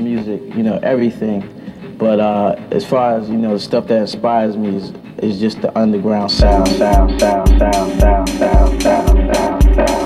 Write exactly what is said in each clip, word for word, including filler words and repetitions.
music, you know, everything. But uh, as far as, you know, the stuff that inspires me is, is just the underground sound, sound, sound, sound, sound, sound, sound, sound, sound, sound.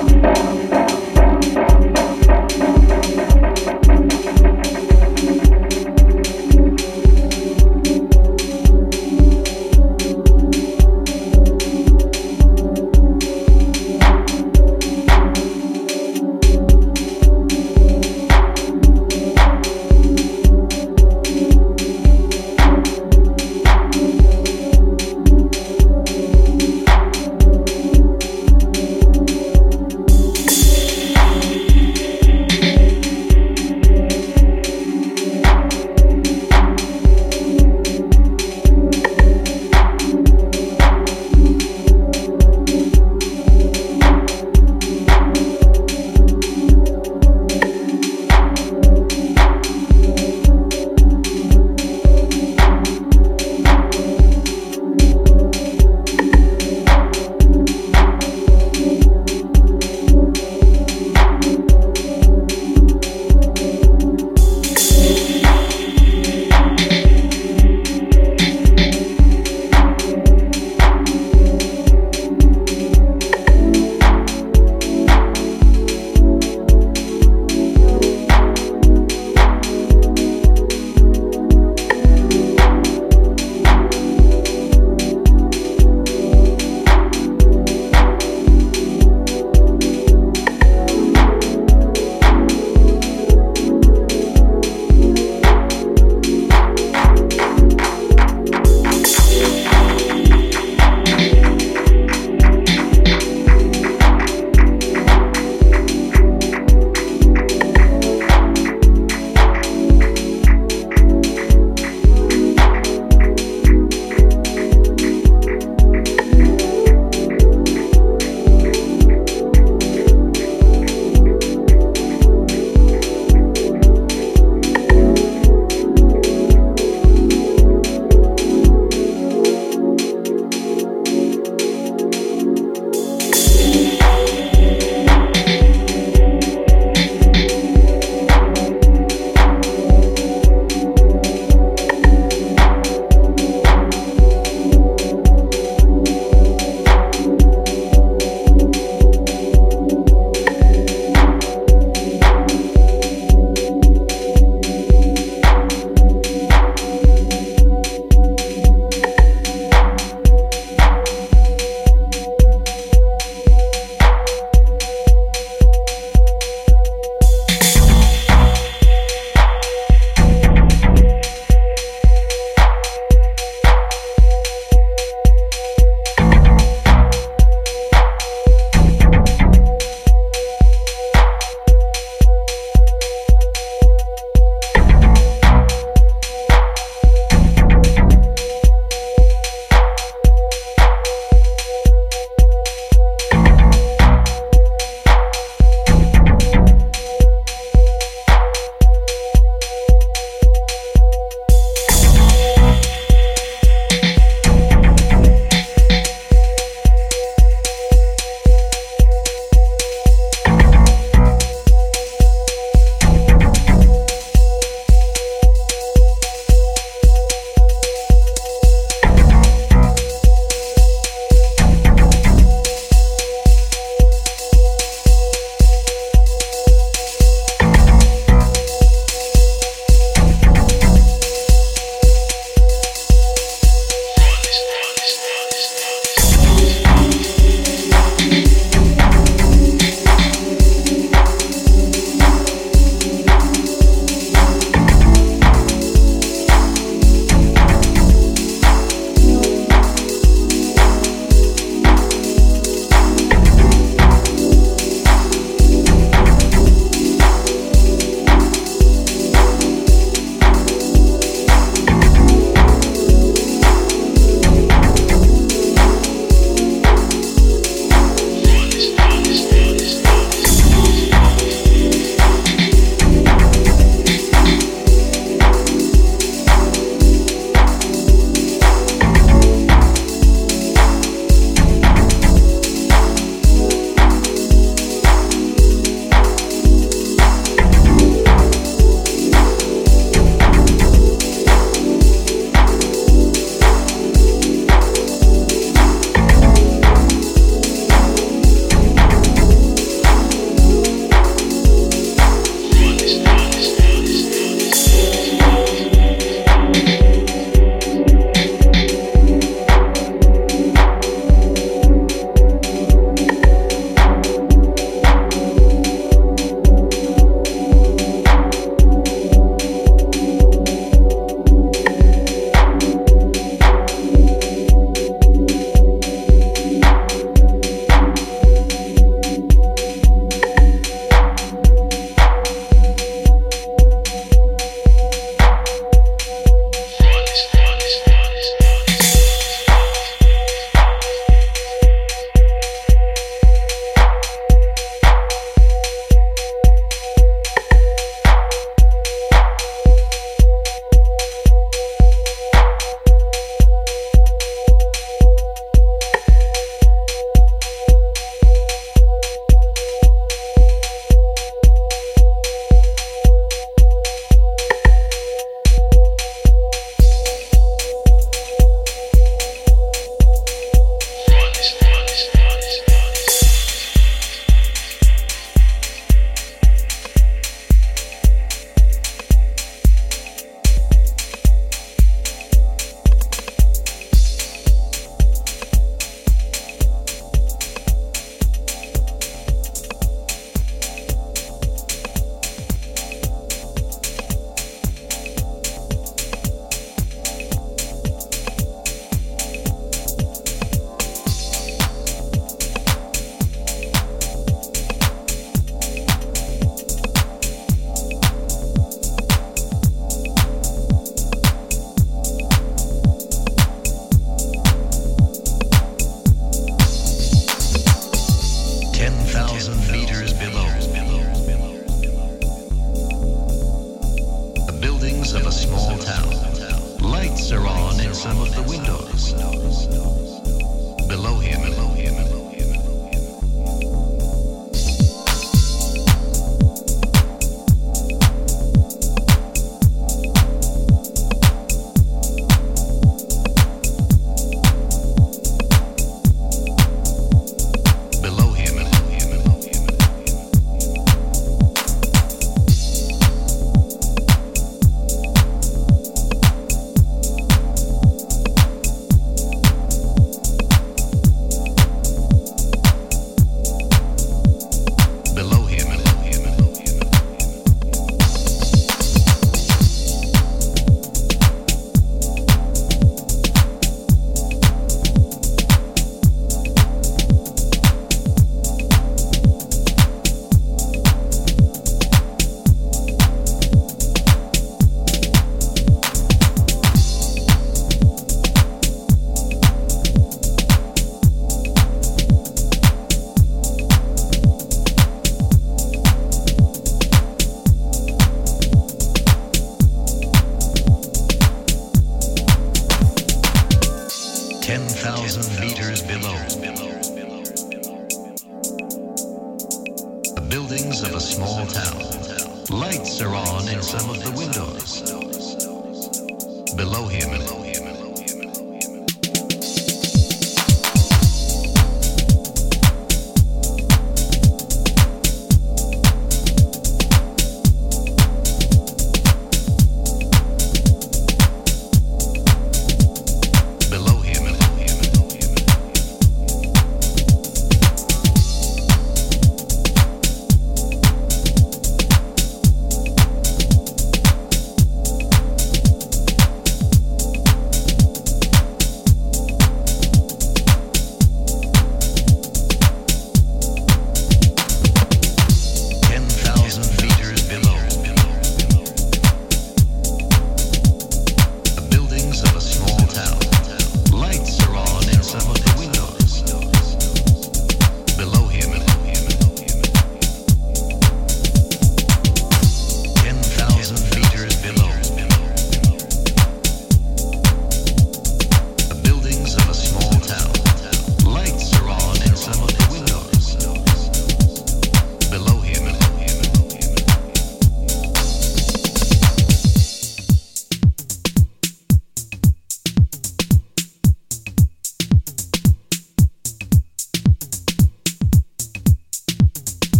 buildings of a small town. Lights are on in some of the windows. Below him, below him, below him.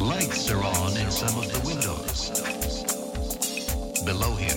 Lights are on in some of the windows. Below him,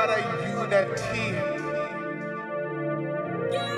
are a unity. God.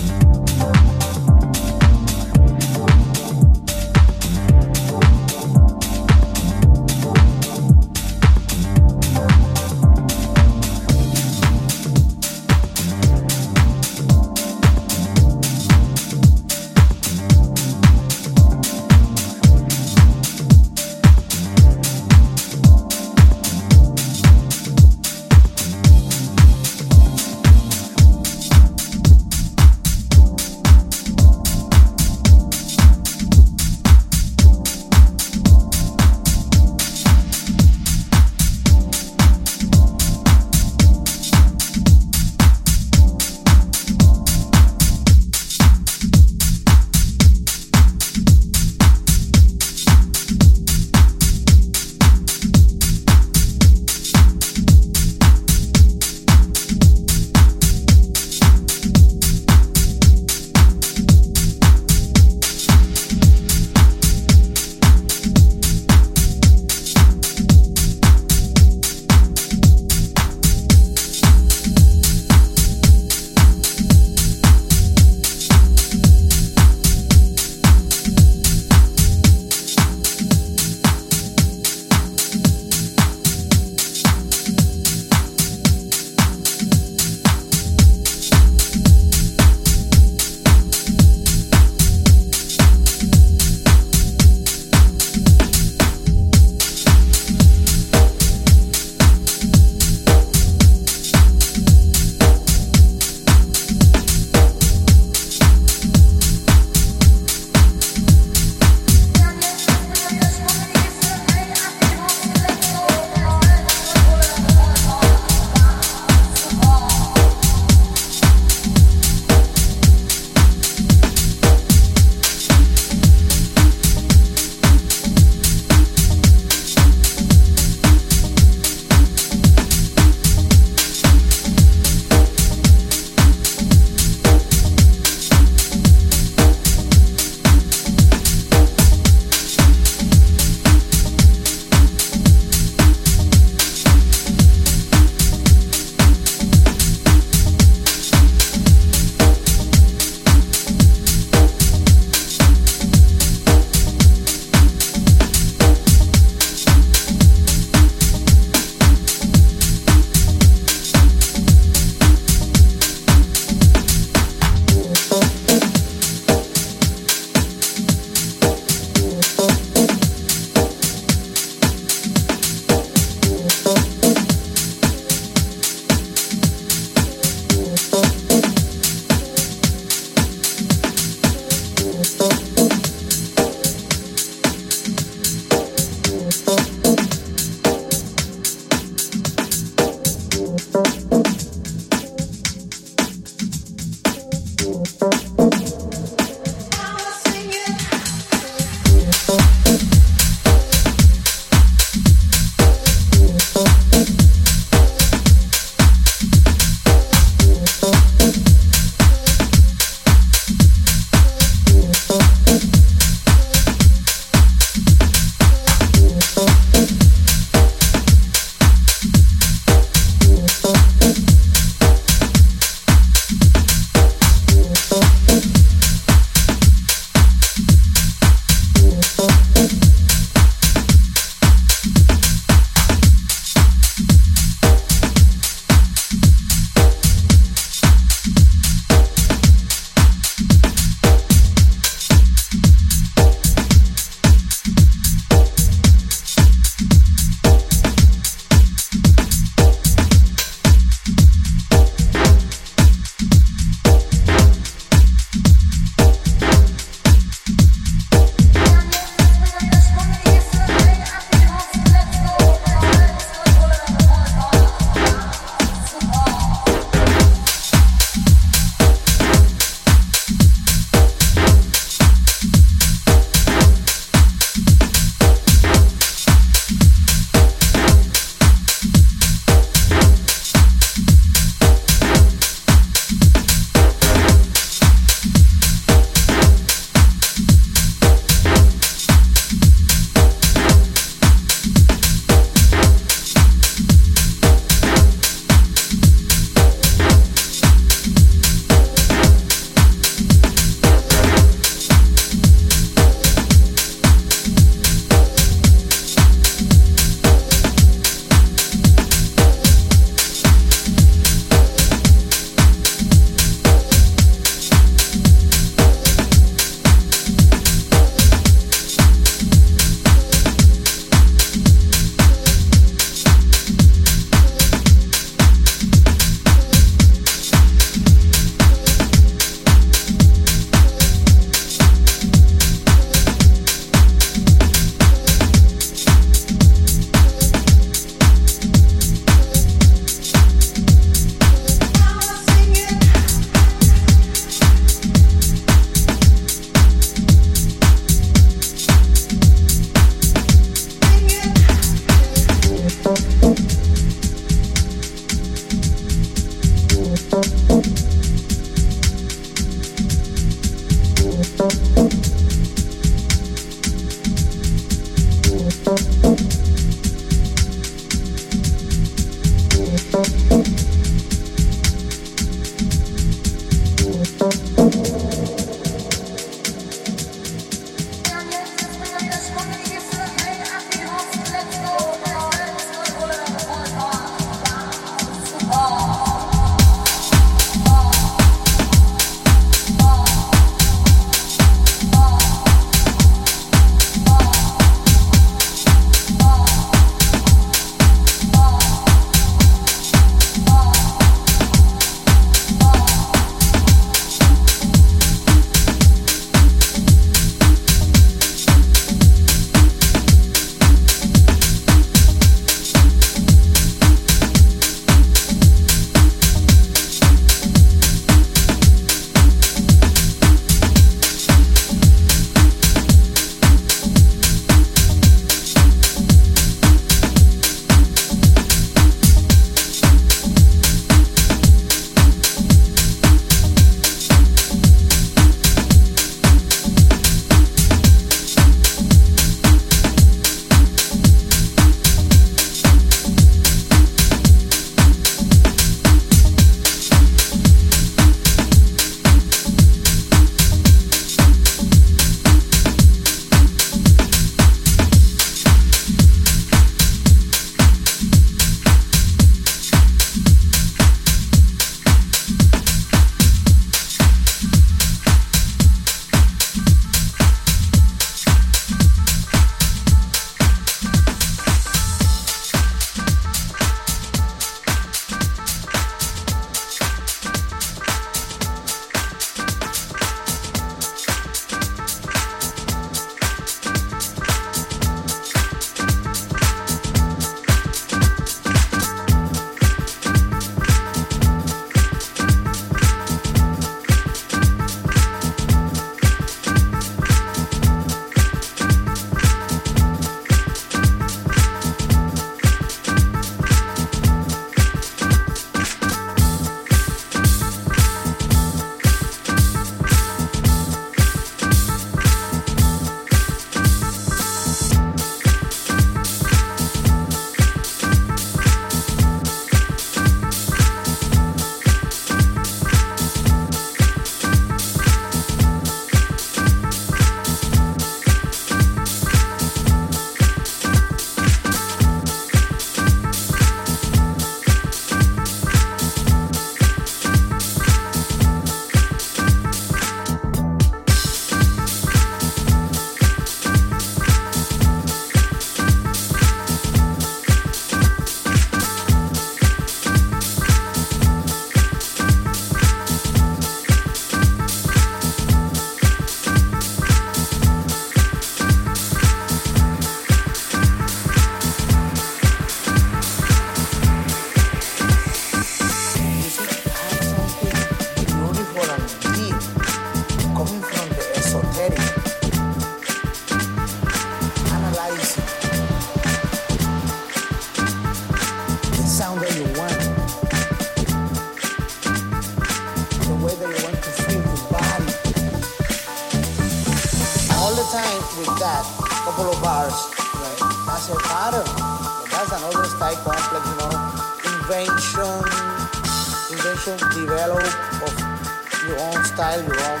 musician, develop of your own style, your own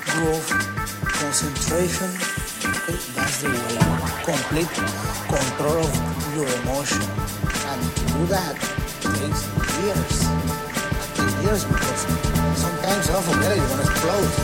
groove, concentration. That's the way. Complete control of your emotion. And to do that takes years. It takes years because sometimes you don't forget it, you want to explode.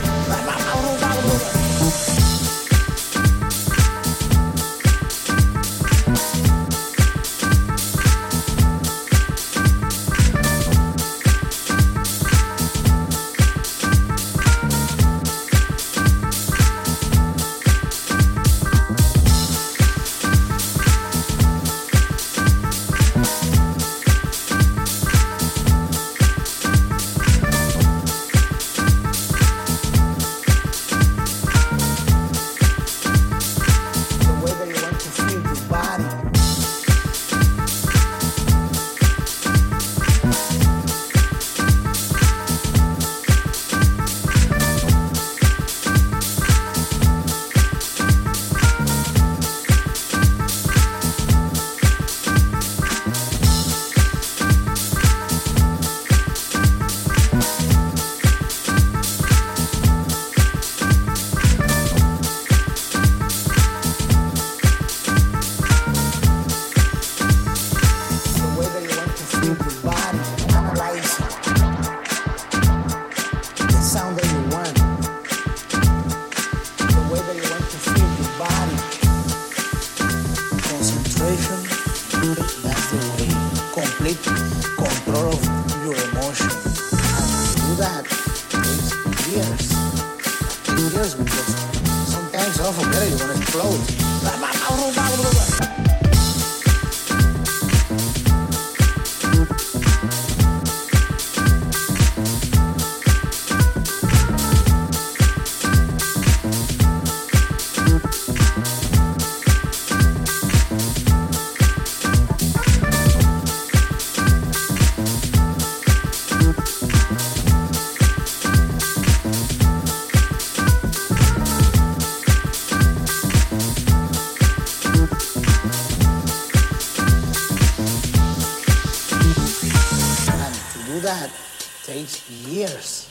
Years,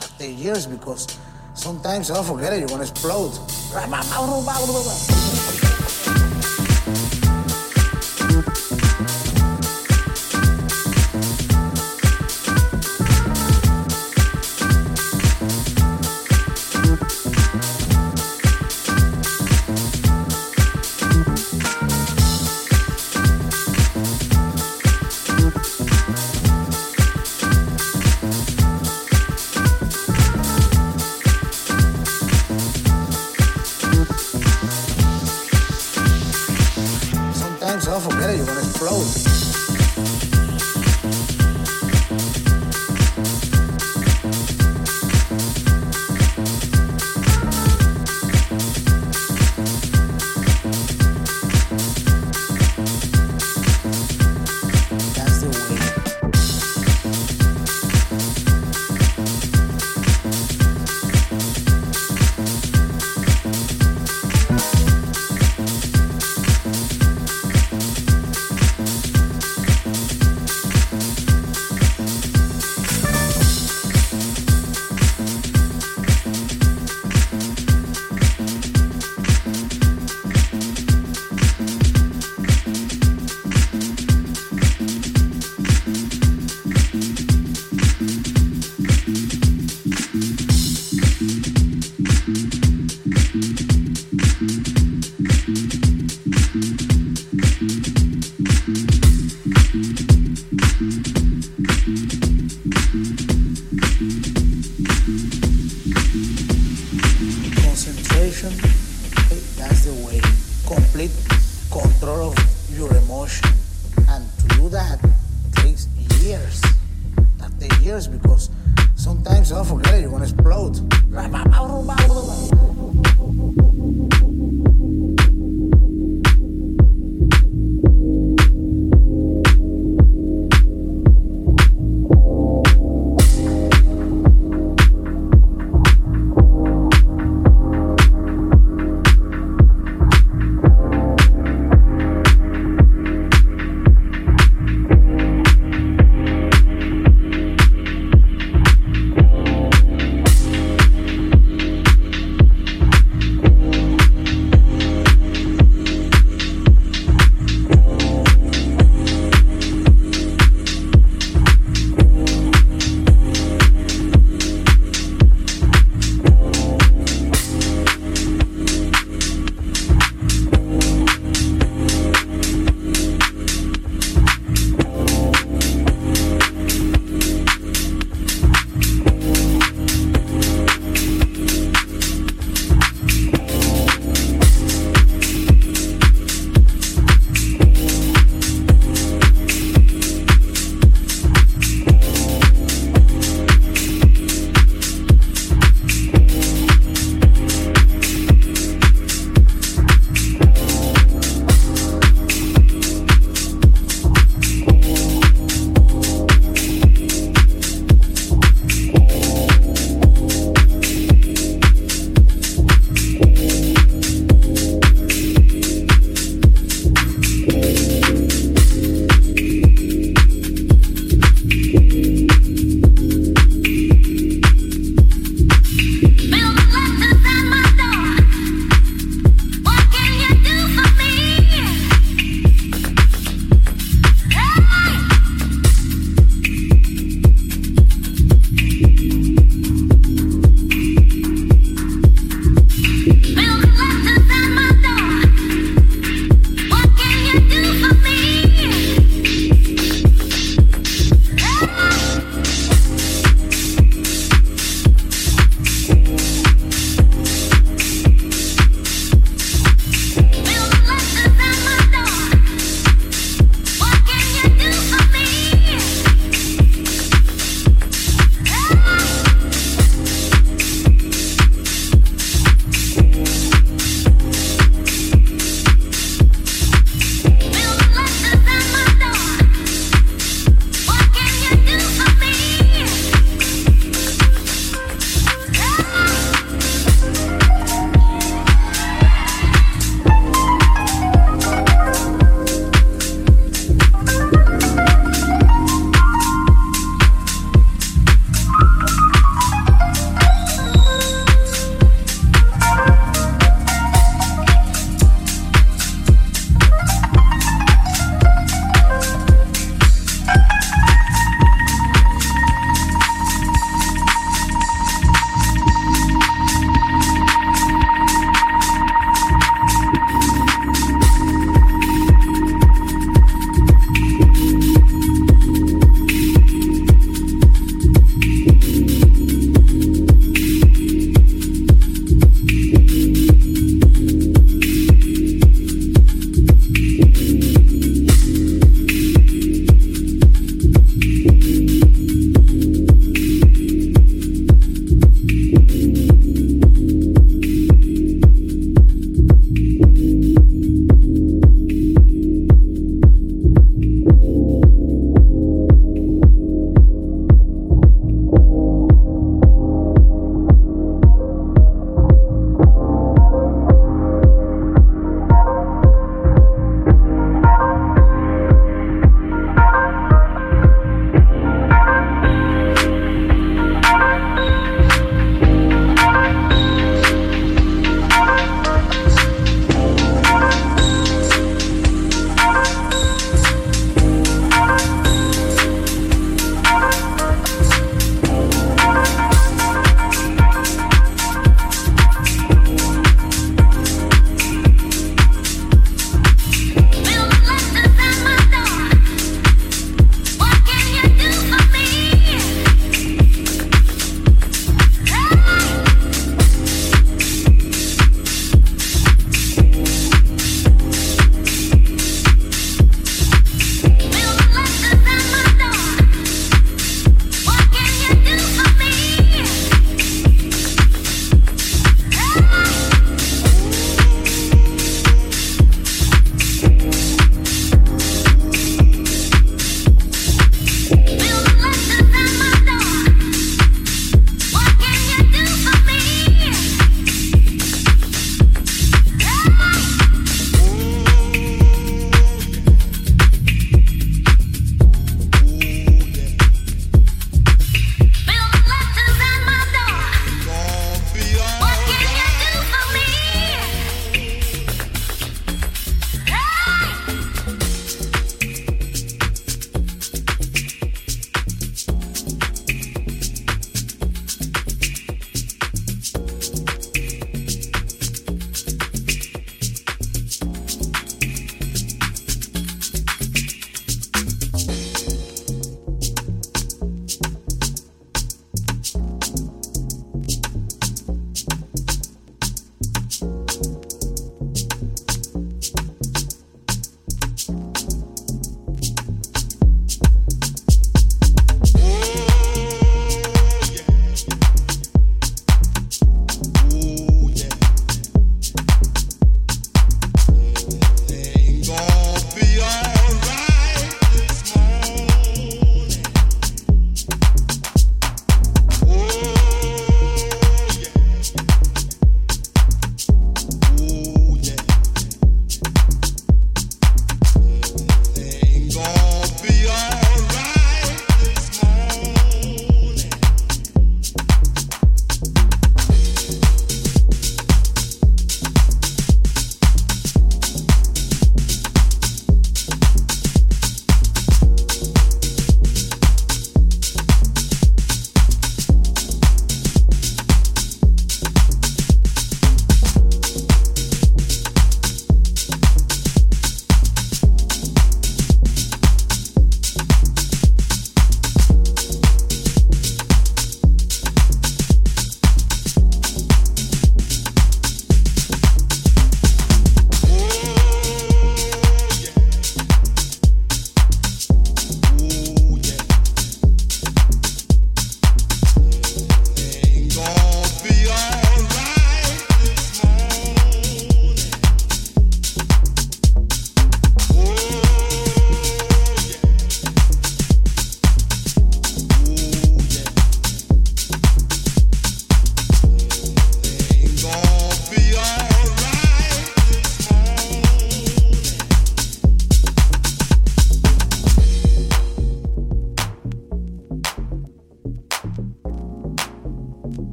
after years, because sometimes I forget it, you want to explode.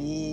E